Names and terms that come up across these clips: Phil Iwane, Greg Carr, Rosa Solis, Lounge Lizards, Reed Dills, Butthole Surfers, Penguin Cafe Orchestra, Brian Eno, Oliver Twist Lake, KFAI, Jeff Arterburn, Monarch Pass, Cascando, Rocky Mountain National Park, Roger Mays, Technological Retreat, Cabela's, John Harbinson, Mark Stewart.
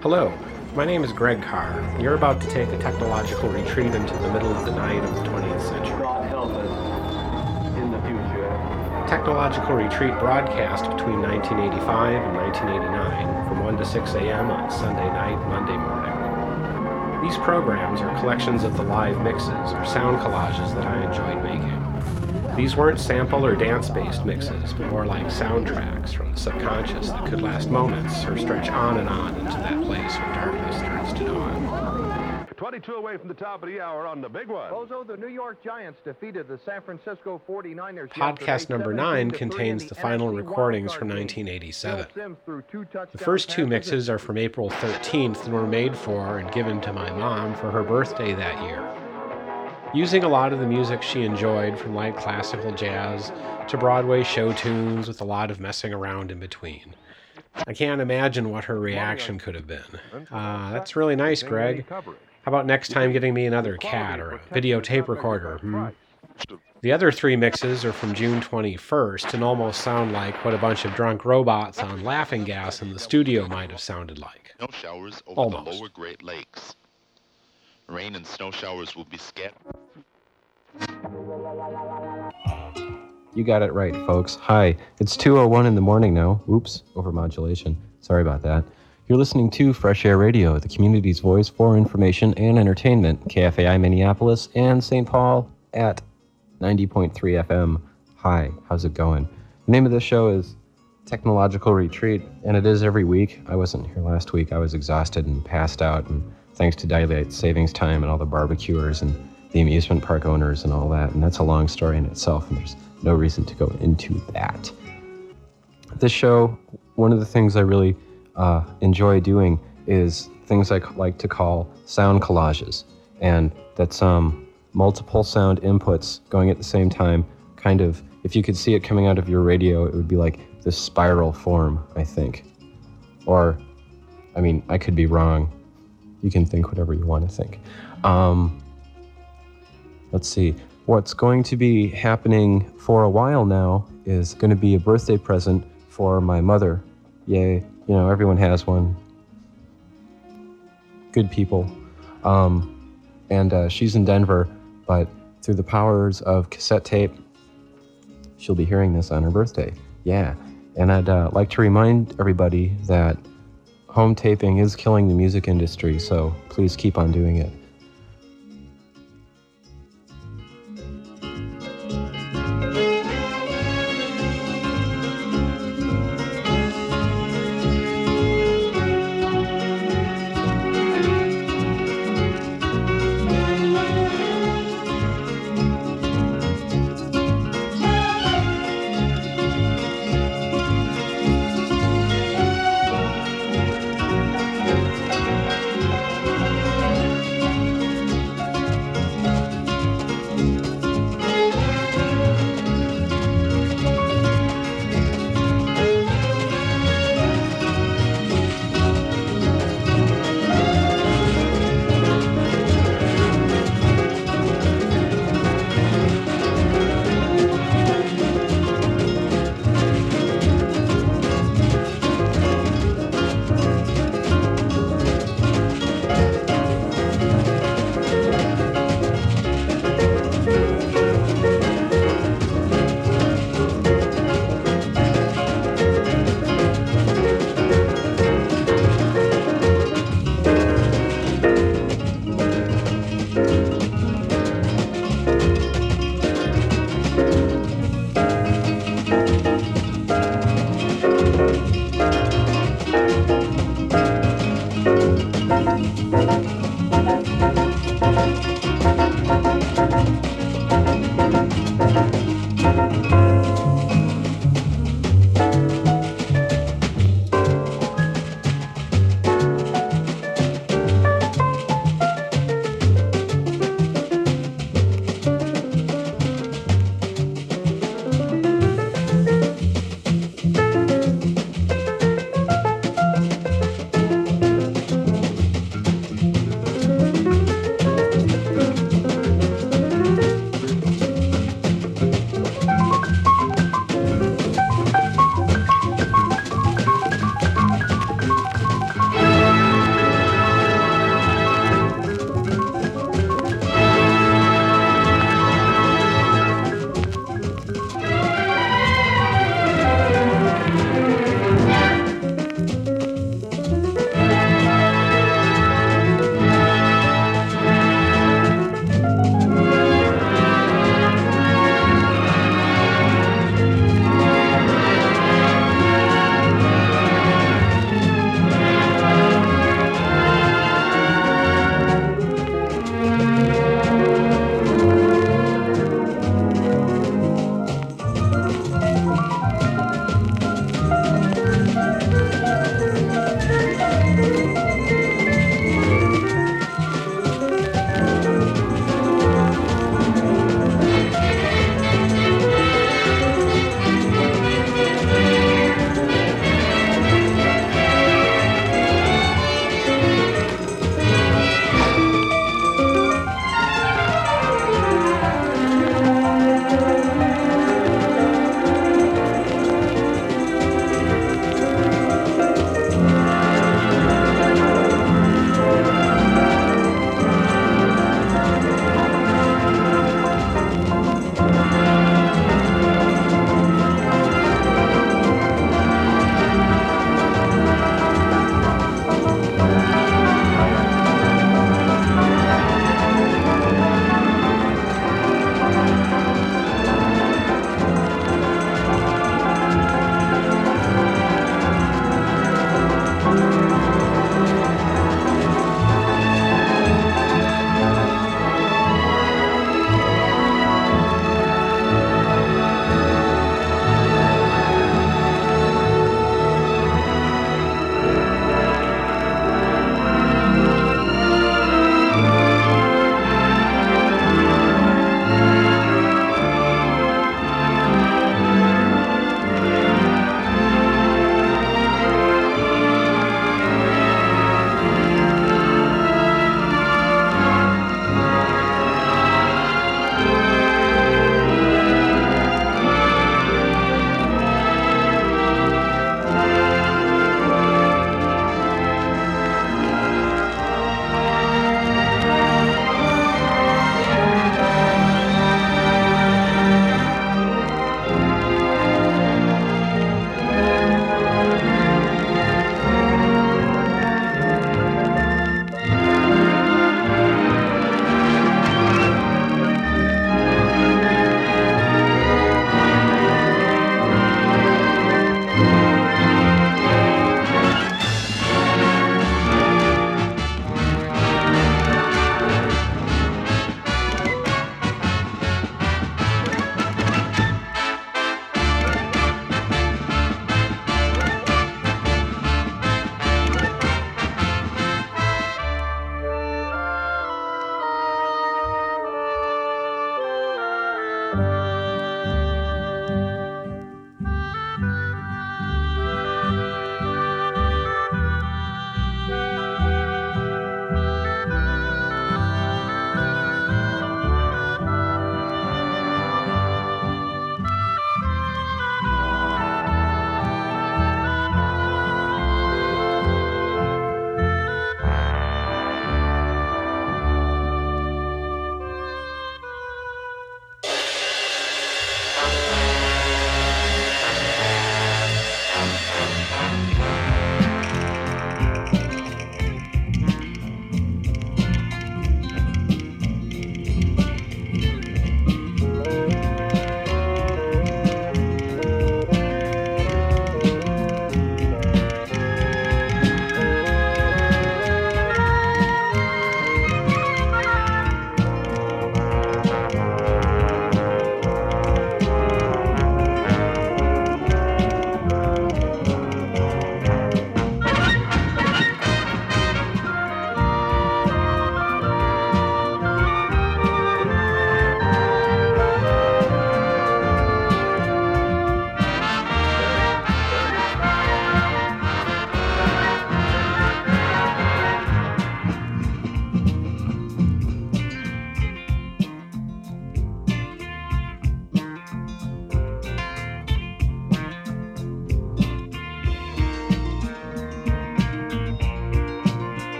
Hello, my name is Greg Carr. You're about to take a technological retreat into the middle of the night of the 20th century. God help us in the future. Technological Retreat broadcast between 1985 and 1989 from 1 to 6 a.m. on Sunday night, Monday morning. These programs are collections of the live mixes or sound collages that I enjoyed making. These weren't sample or dance-based mixes, but more like soundtracks from the subconscious that could last moments or stretch on and on into that place where darkness turns to dawn. 22 away from the top of the hour on the big one. Bozo, the New York Giants defeated the San Francisco 49ers. Podcast number 9 contains the final recordings from 1987. The first two mixes are from April 13th and were made for and given to my mom for her birthday that year. Using a lot of the music she enjoyed, from light classical jazz to Broadway show tunes, with a lot of messing around in between. I can't imagine what her reaction could have been. That's really nice, Greg. How about next time getting me another cat or a videotape recorder? The other three mixes are from June 21st and almost sound like what a bunch of drunk robots on laughing gas in the studio might have sounded like. No showers over almost. The lower Great Lakes. Rain and snow showers will be scattered. You got it right, folks. Hi, it's 2:01 in the morning now. Oops, overmodulation. Sorry about that. You're listening to Fresh Air Radio, the community's voice for information and entertainment. KFAI Minneapolis and St. Paul at 90.3 FM. Hi, how's it going? The name of this show is Technological Retreat, and it is every week. I wasn't here last week. I was exhausted and passed out, and thanks to daylight savings time and all the barbecuers and the amusement park owners and all that. And that's a long story in itself, and there's no reason to go into that. This show, one of the things I really enjoy doing is things I like to call sound collages. And that's multiple sound inputs going at the same time, kind of, if you could see it coming out of your radio, it would be like this spiral form, I think. Or, I mean, I could be wrong. You can think whatever you want to think. Let's see. What's going to be happening for a while now is going to be a birthday present for my mother. Yay. You know, everyone has one. Good people. And she's in Denver, but through the powers of cassette tape, she'll be hearing this on her birthday. Yeah. And I'd like to remind everybody that home taping is killing the music industry, so please keep on doing it.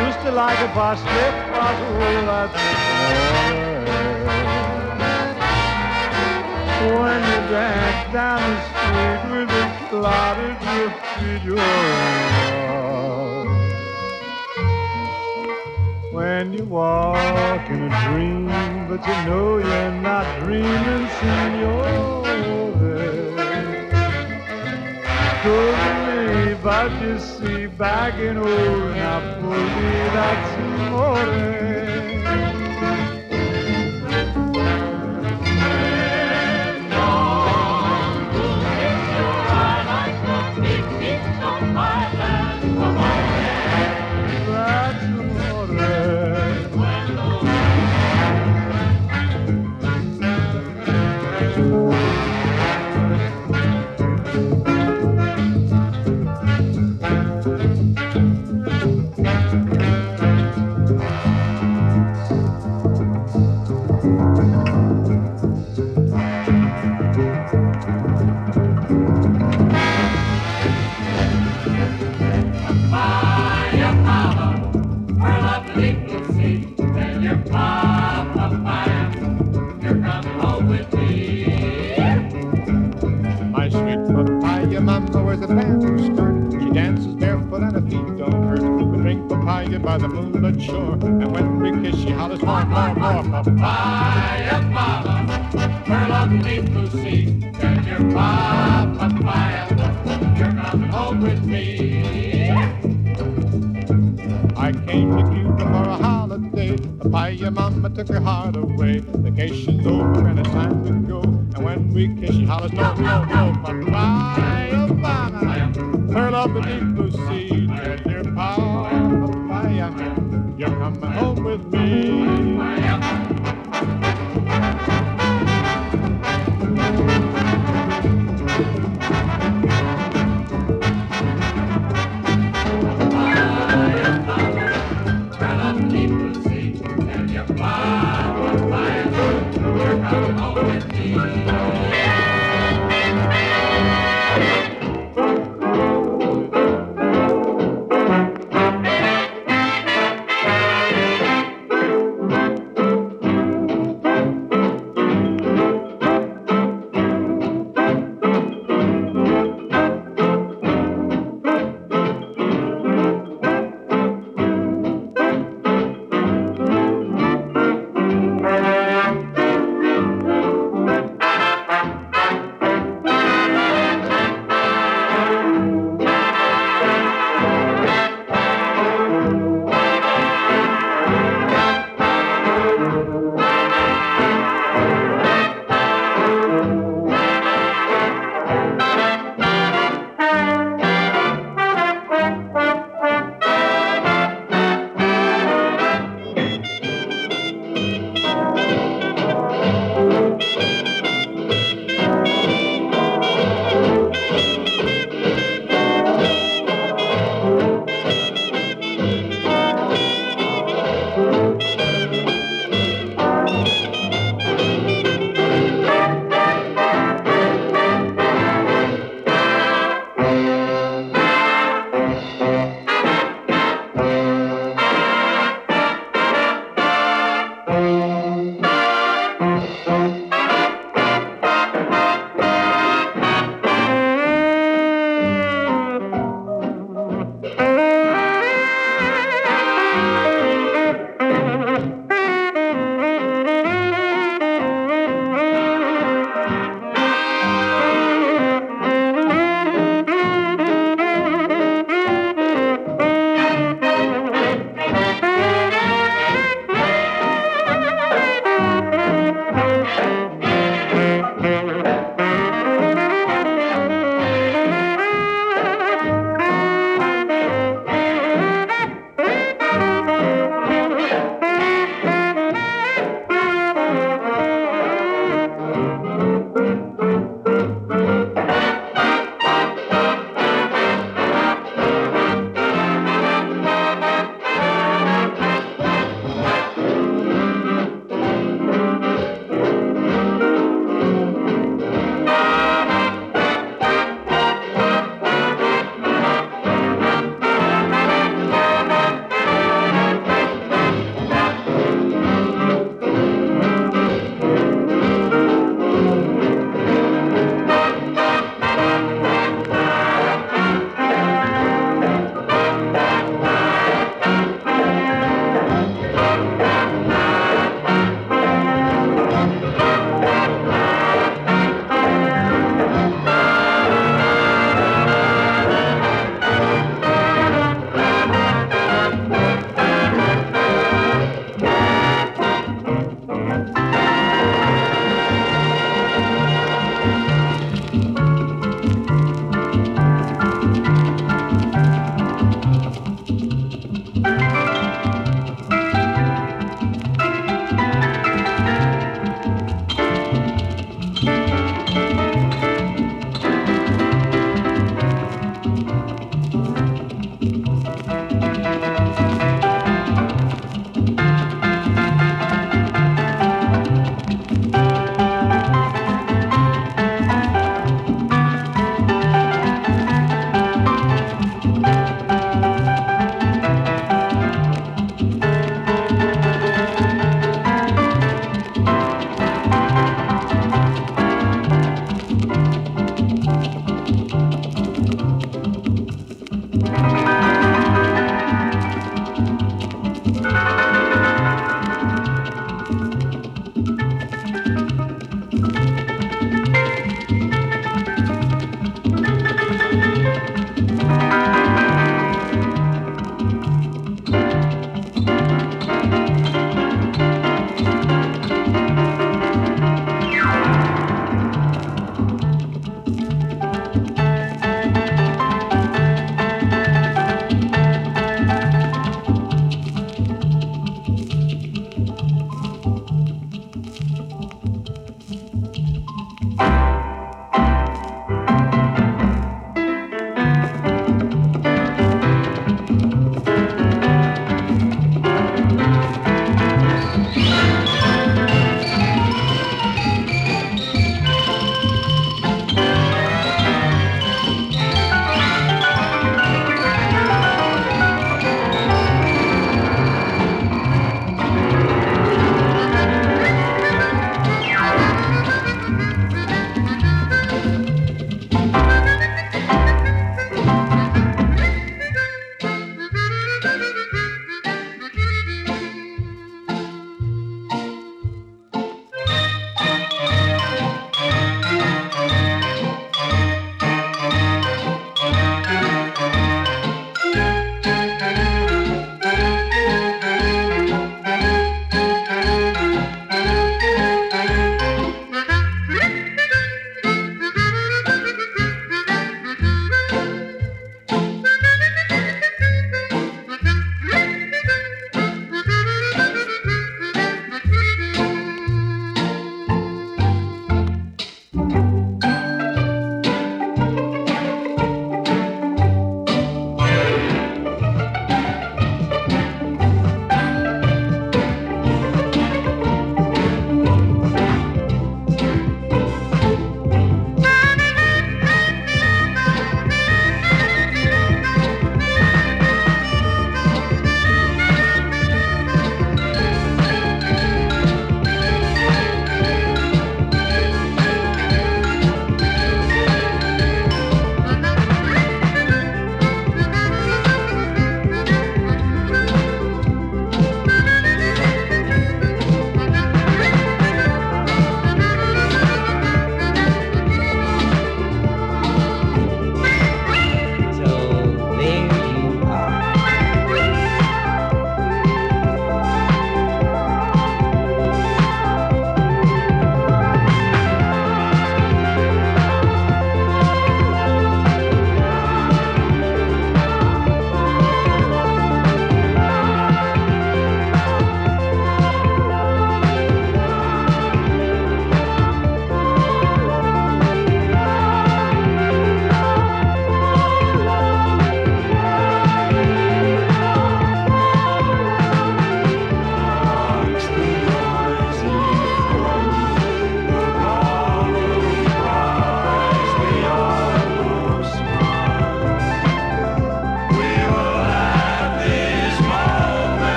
used to like a basket, but all that's fine. When you dance down the street with a clouded your feet, when you walk in a dream, but you know you're not dreaming, senor. But you see, back in old Napoli, that's amore. That's amore. By the moonlit shore, and when we kiss, she hollers more, more, more, papaya, mama, her lovely Lucy, and your papaya, you're coming home with me. I came to Cuba for a holiday, papaya, mama took her heart away, vacation's over and it's time to go, and when we kiss, she hollers more, more, more, papaya, mama, her lovely Lucy, and your papaya. You're coming home with me.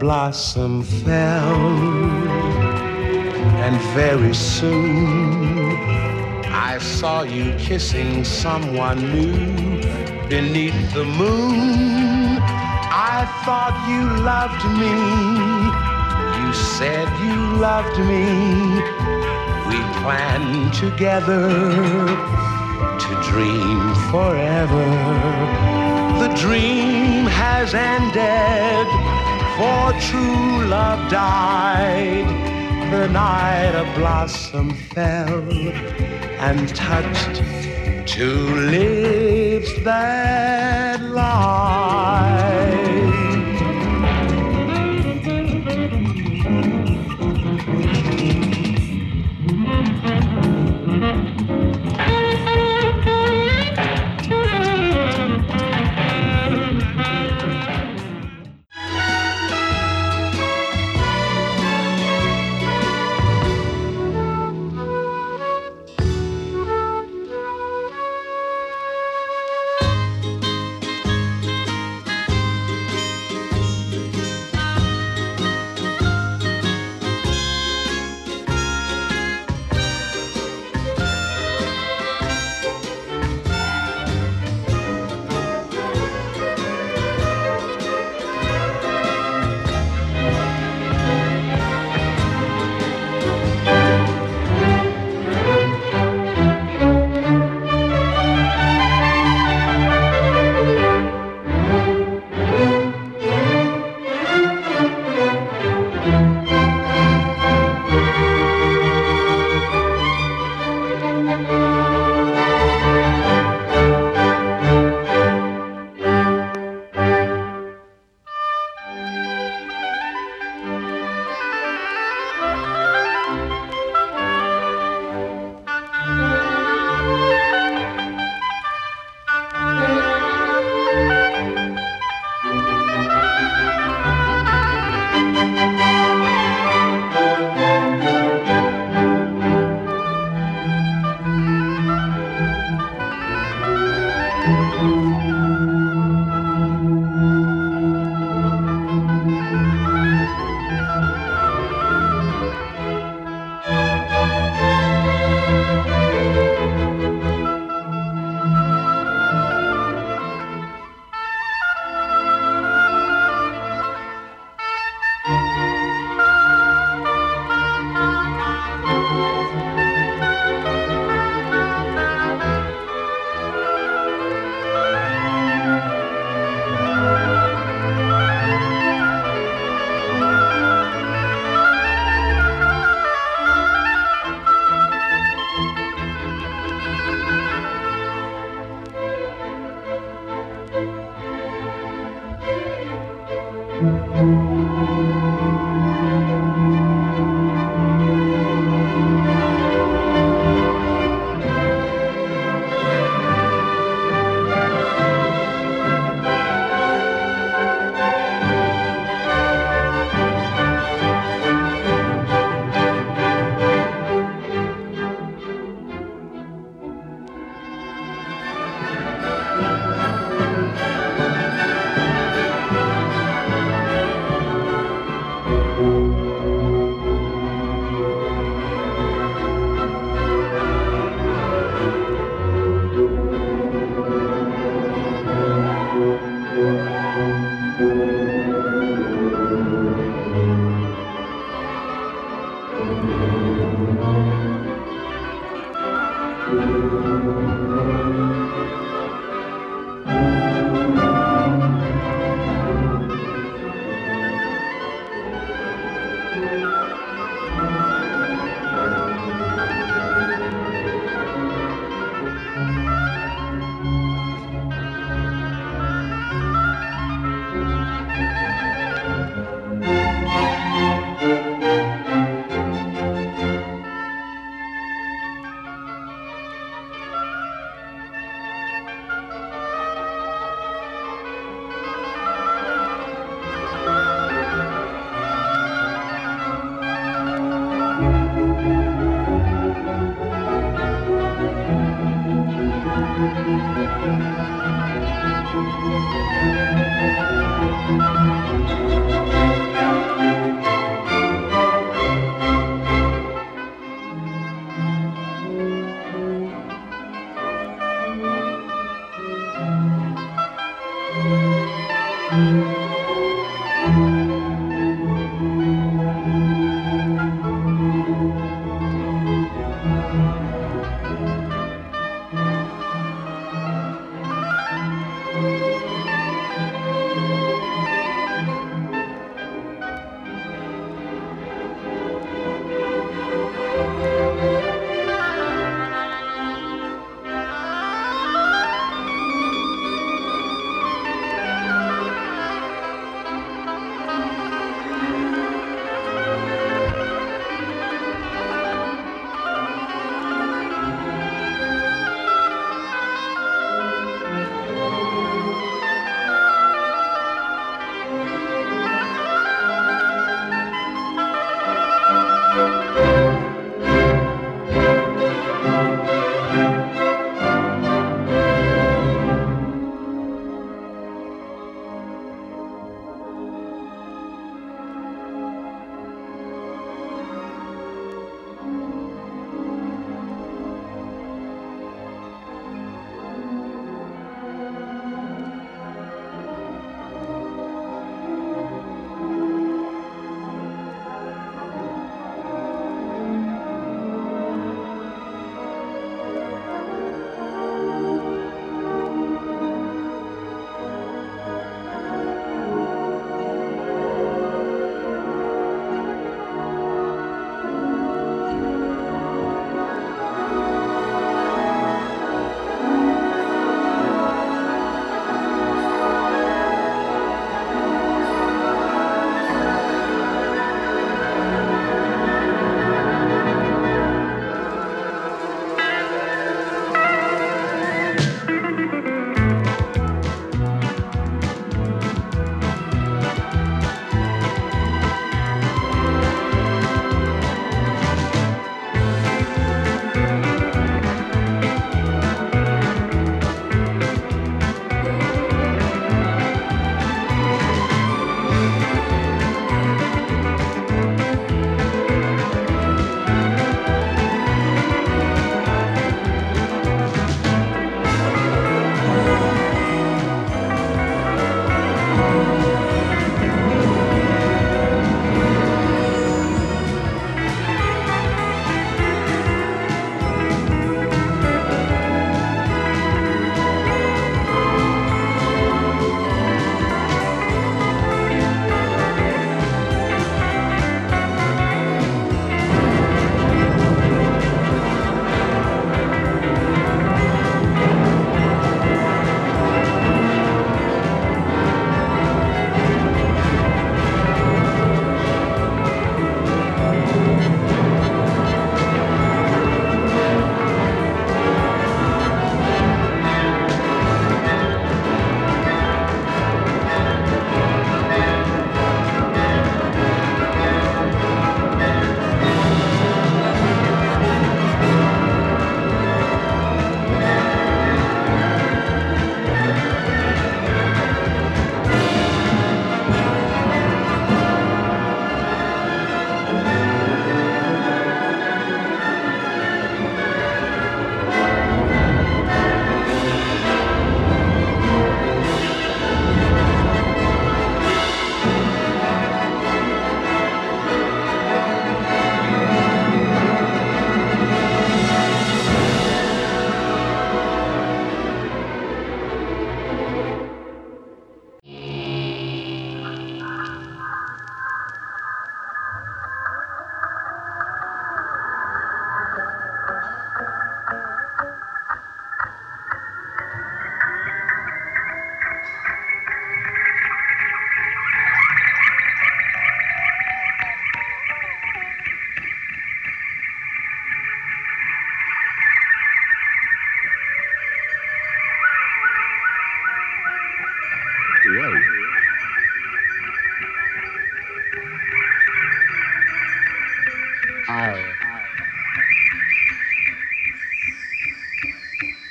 blossom fell, and very soon I saw you kissing someone new beneath the moon. I thought you loved me, you said you loved me. We planned together to dream forever. The dream has ended, for true love died the night a blossom fell and touched two lips that lie.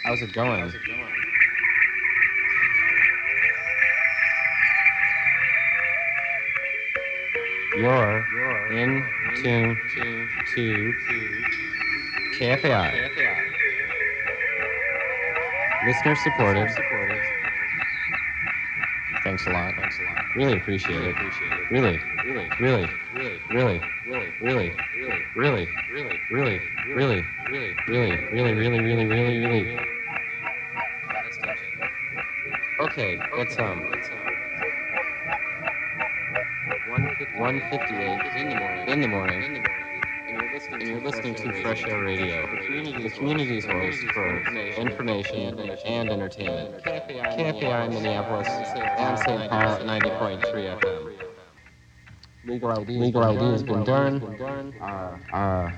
How's it going? You're in tune to KFAI. Listener supported. Thanks a lot. Really appreciate it. Really. Okay, that's 1:58 in the morning. And you're listening to Fresh Air Radio. The community's voice for information and entertainment. KFAI Minneapolis and St. Paul at 90.3 FM. Legal ID has been done. Our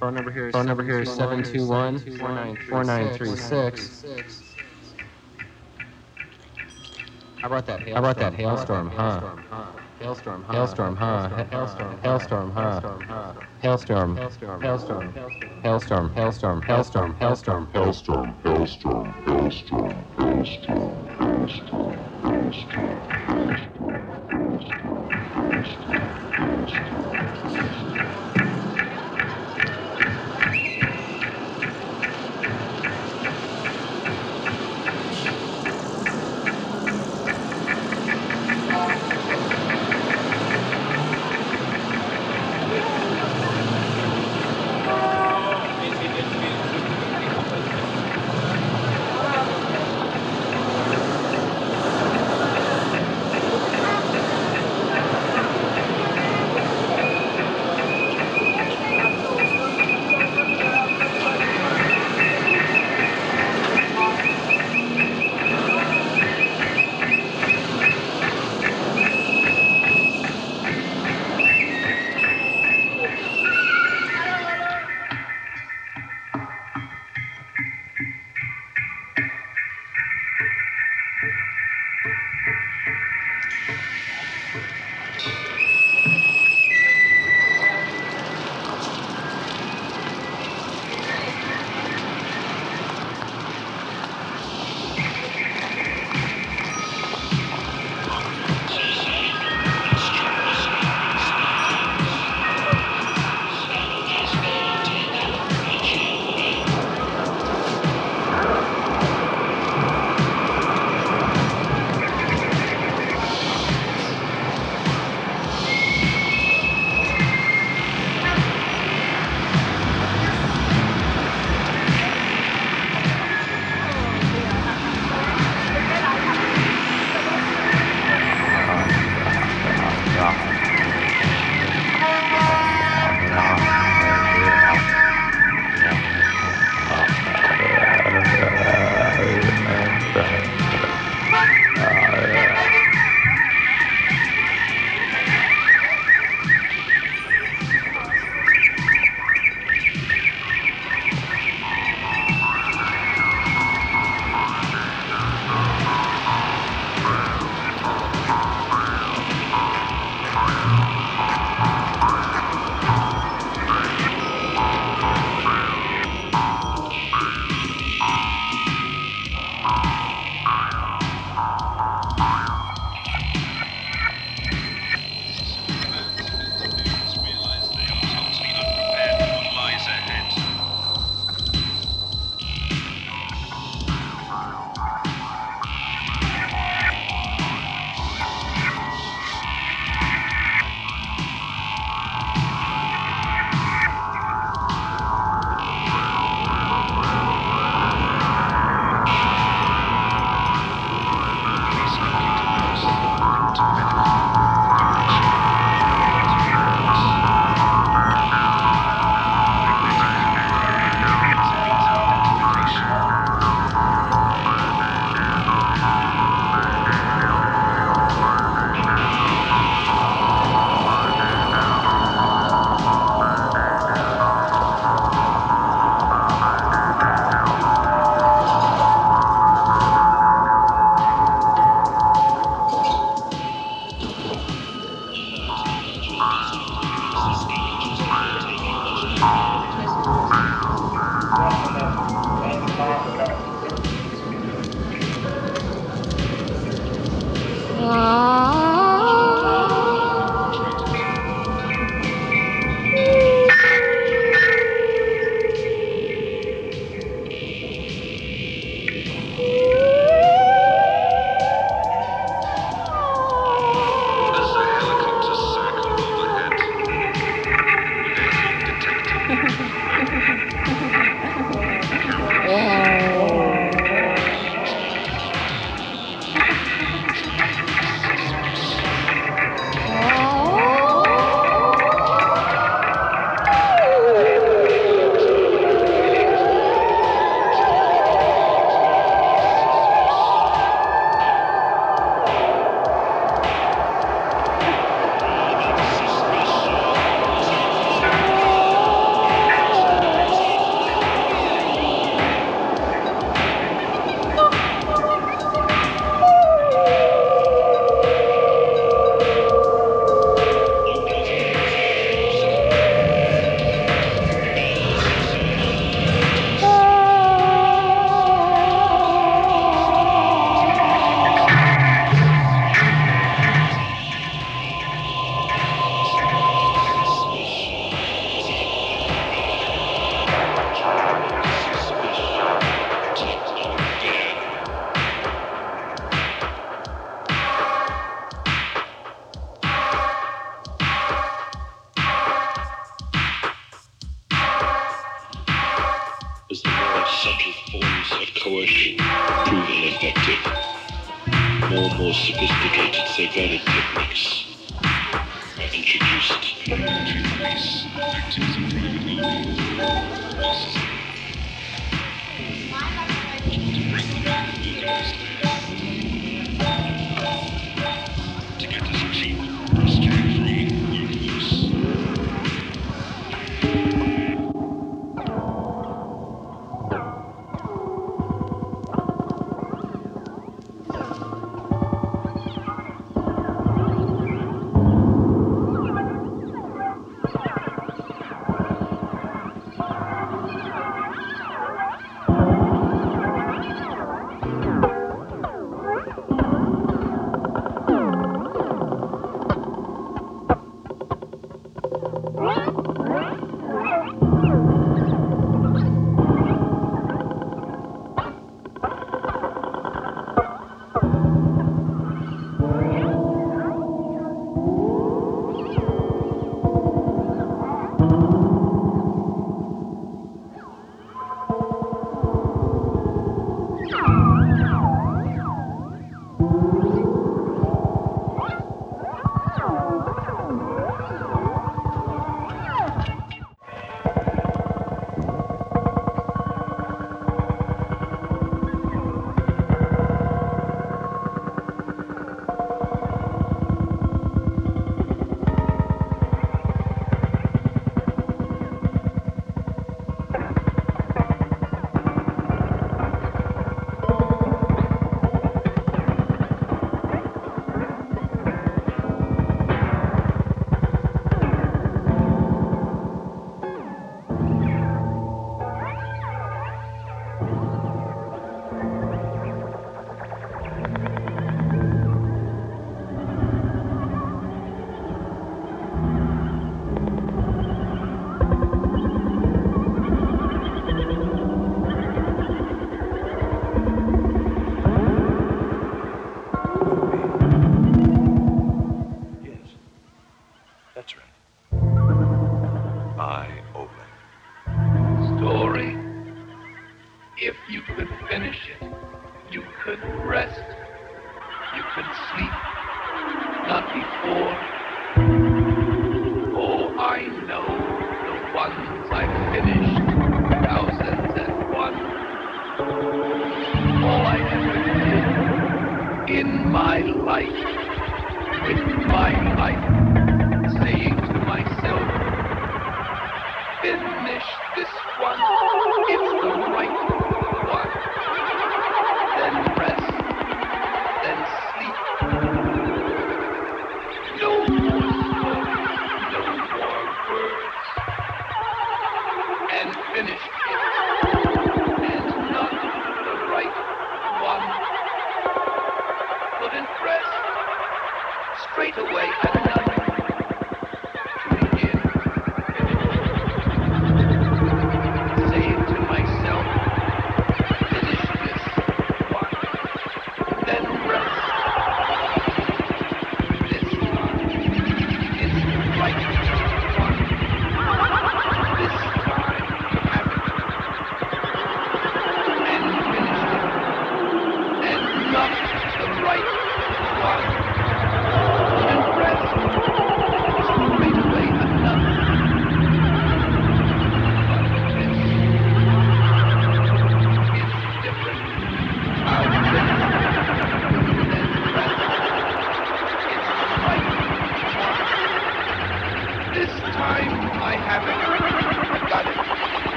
phone number here is 721-4936. How about that hailstorm, huh? Hailstorm.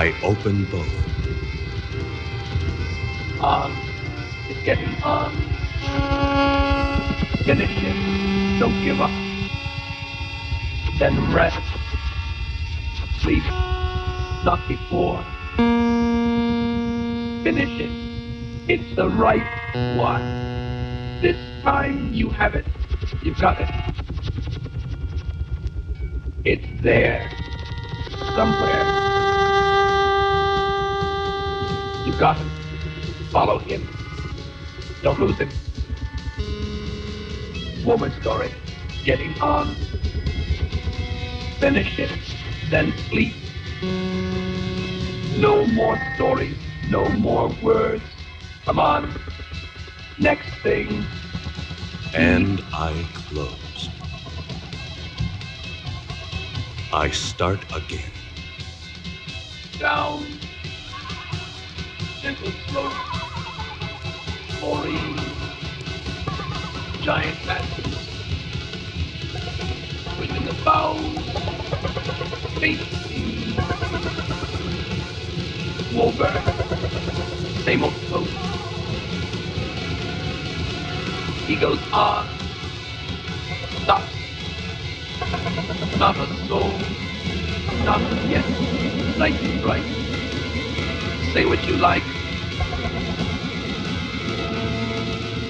I open both. It's getting on. Get it in. Don't give up. Then rest. Sleep. Not before. Finish it. It's the right one. This time you have it. You've got it. It's there. Somewhere. You got him. Follow him. Don't lose him. Woman story. Getting on. Finish it. Then sleep. No more stories. No more words. Come on. Next thing. And I close. I start again. Down, gentle slope, Maureen, giant bastards, within the bows, faint sea, Wolver, same old boat. He goes on, stops, not a soul, not yet. Nice and bright. Say what you like.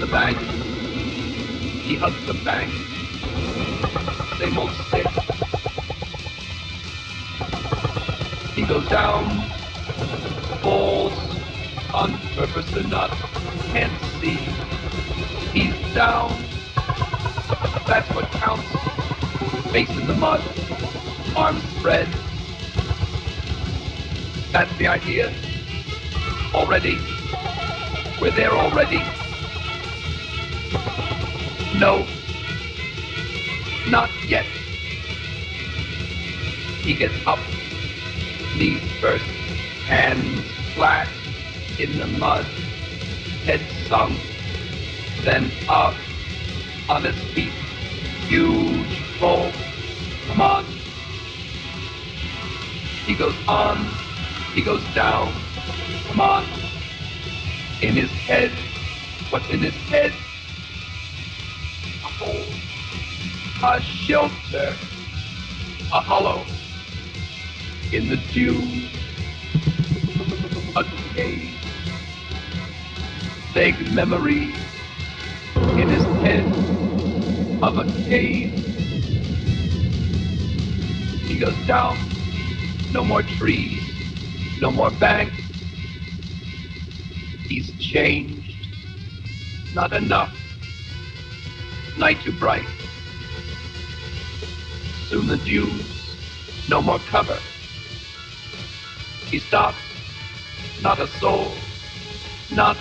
The bank. He hugs the bank. They won't stick. He goes down. Falls. On purpose or not. Can't see. He's down. That's what counts. Face in the mud. Arms spread. That's the idea. Already. We're there already. No. Not yet. He gets up. Knees first. Hands flat. In the mud. Head sunk. Then up. On his feet. Huge fall. Come on. He goes on. He goes down. Come on. In his head. What's in his head? A hole. A shelter. A hollow. In the dew. A cave. Vague memory. In his head. Of a cave. He goes down. No more trees. No more bank. He's changed. Not enough. Night too bright. Soon the dews. No more cover. He stops. Not a soul. Not.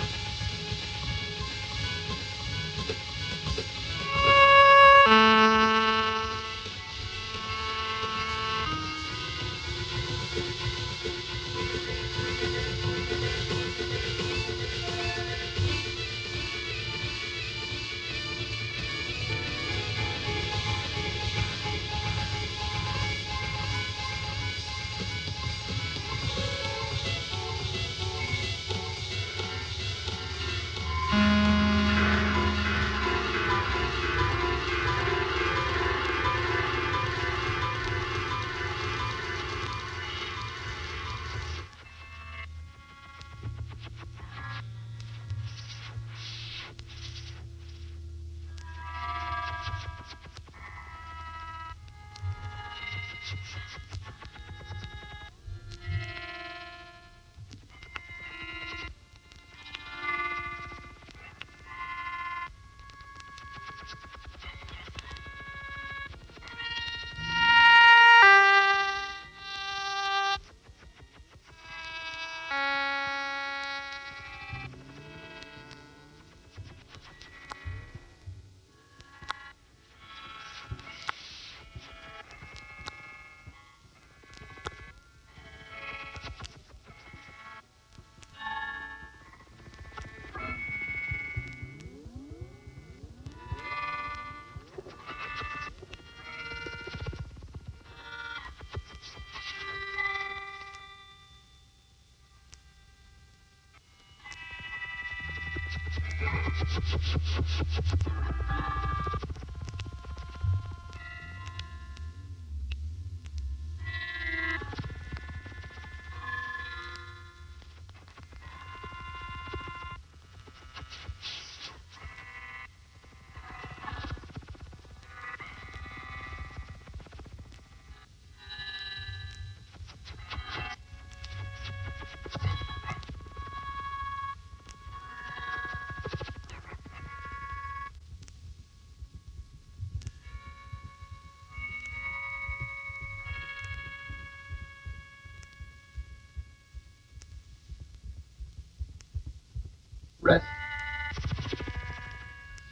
Rest.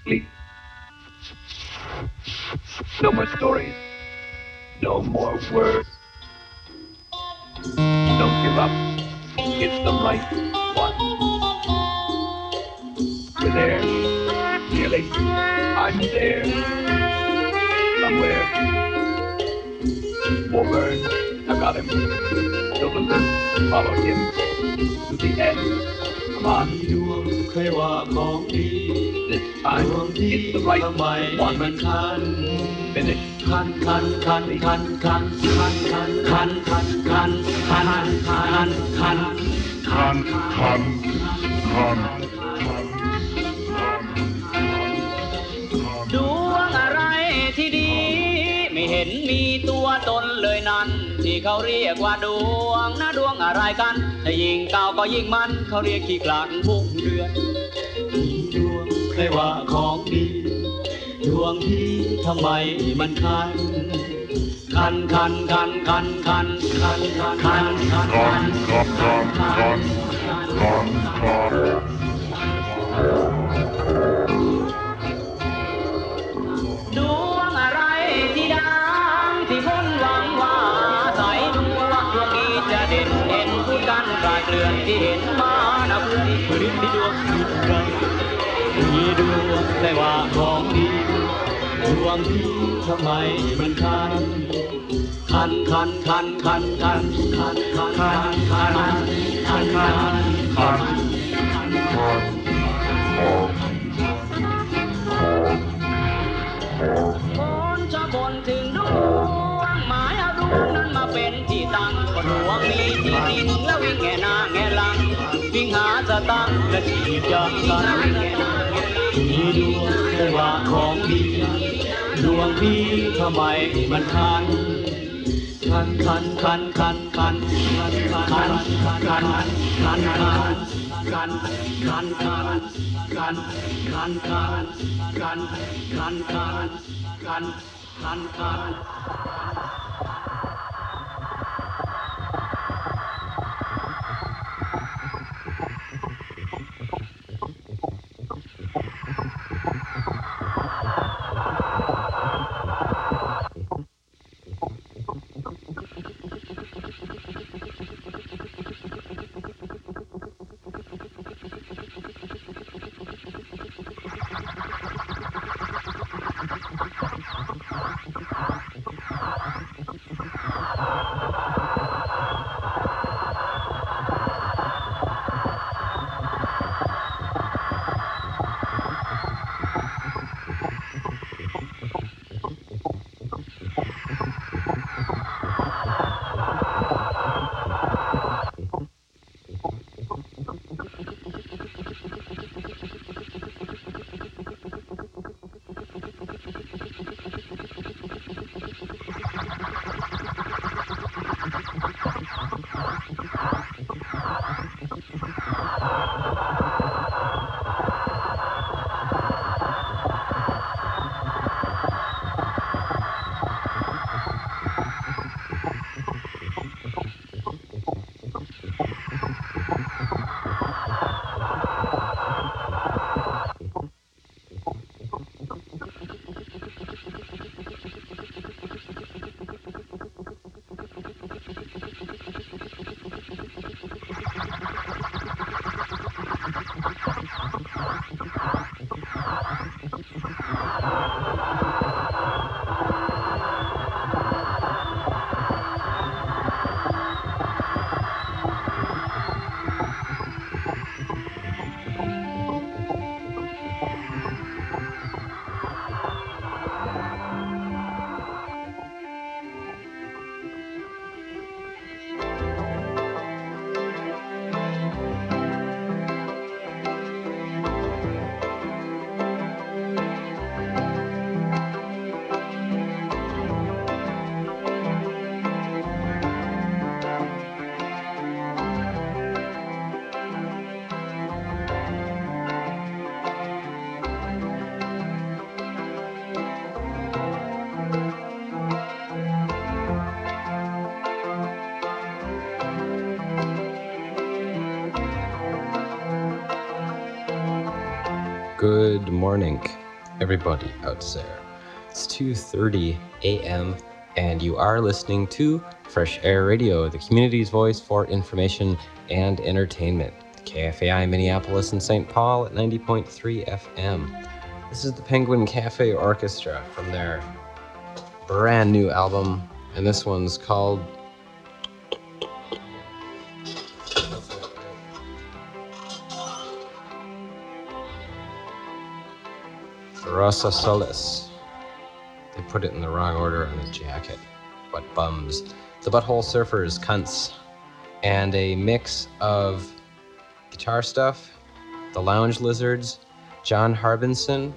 Sleep. No more stories. No more words. Don't give up. It's the right one. We're there. Nearly. I'm there. Somewhere. Warburn. I got him. Silverman. Followed him. To the end. Come on. This time, it's the right one. Finish.ดวงอะไรที่ดีไม่เห็นมีตัวตนเลยนั้นที่เขาเรียกว่าดวงนะดวงอะไรกันถ้ายิ่งก้าวก็ยิ่งมันเขาเรียกขี้กลางพุ่งเดือนดวงใครว่าของดีดวงที่ทำไมมันคันคันคันคันคันคันคันคันคันคันคันคันคันคันดวงอะไรที่ดังที่คนหวังว่าใส่ดวงดวงนี้จะเด่นเด่นพูดกันกลายเกลื่อนที่เห็นมานะพื้นที่พื้นที่ดวงดีใครมีดวงแต่ว่าของดีดวงที่ทำไมมันคันคันคันคันคันคันคันคันคันคันคันคันคันคนจะบ่นถึงดวงหมายเอาดวงนั้นมาเป็นที่ตั้งคนดวงมีที่ดินแล้ววิ่งแง่หน้าแง่หลังวิ่งหาจะตั้งและฉีดยากันมีดวงแต่ว่าของดีดวงดีทำไมมันคันคันคันคันคันคันคันคันคันคันคันคันคันคันคันคันคันคันคัน Good morning, everybody out there. It's 2:30 a.m. and you are listening to Fresh Air Radio, the community's voice for information and entertainment. KFAI Minneapolis and St. Paul at 90.3 FM. This is the Penguin Cafe Orchestra from their brand new album, and this one's called Rosa Solis. They put it in the wrong order on the jacket. What bums. The Butthole Surfers, Cunts. And a mix of guitar stuff, the Lounge Lizards, John Harbinson,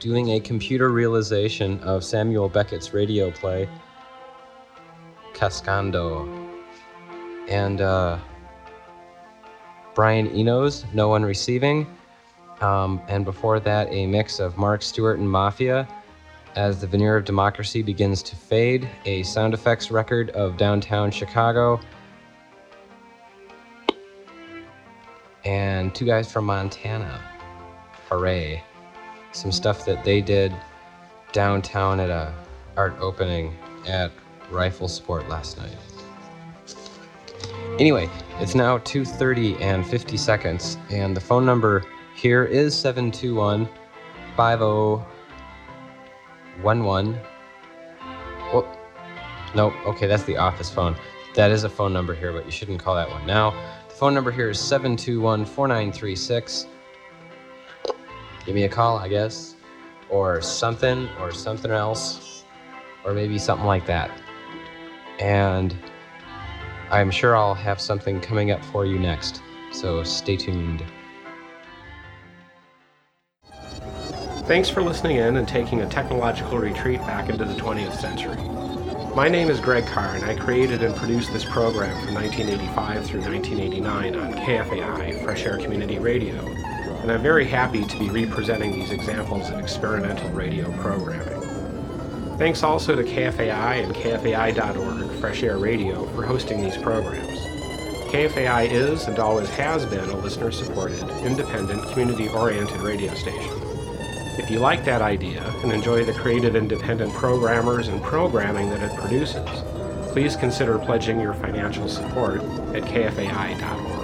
doing a computer realization of Samuel Beckett's radio play, Cascando. And Brian Eno's No One Receiving. And before that, a mix of Mark Stewart and Mafia, As the Veneer of Democracy Begins to Fade, a sound effects record of downtown Chicago, and two guys from Montana, hooray, some stuff that they did downtown at a art opening at Rifle Sport last night. Anyway, it's now 2:30 and 50 seconds, and the phone number here is 721-5011. Oh, no, okay, that's the office phone. That is a phone number here, but you shouldn't call that one now. The phone number here is 721-4936. Give me a call, I guess, or something else, or maybe something like that. And I'm sure I'll have something coming up for you next, so stay tuned. Thanks for listening in and taking a technological retreat back into the 20th century. My name is Greg Carr, and I created and produced this program from 1985 through 1989 on KFAI, Fresh Air Community Radio, and I'm very happy to be representing these examples of experimental radio programming. Thanks also to KFAI and KFAI.org, Fresh Air Radio, for hosting these programs. KFAI is, and always has been, a listener-supported, independent, community-oriented radio station. If you like that idea and enjoy the creative independent programmers and programming that it produces, please consider pledging your financial support at KFAI.org.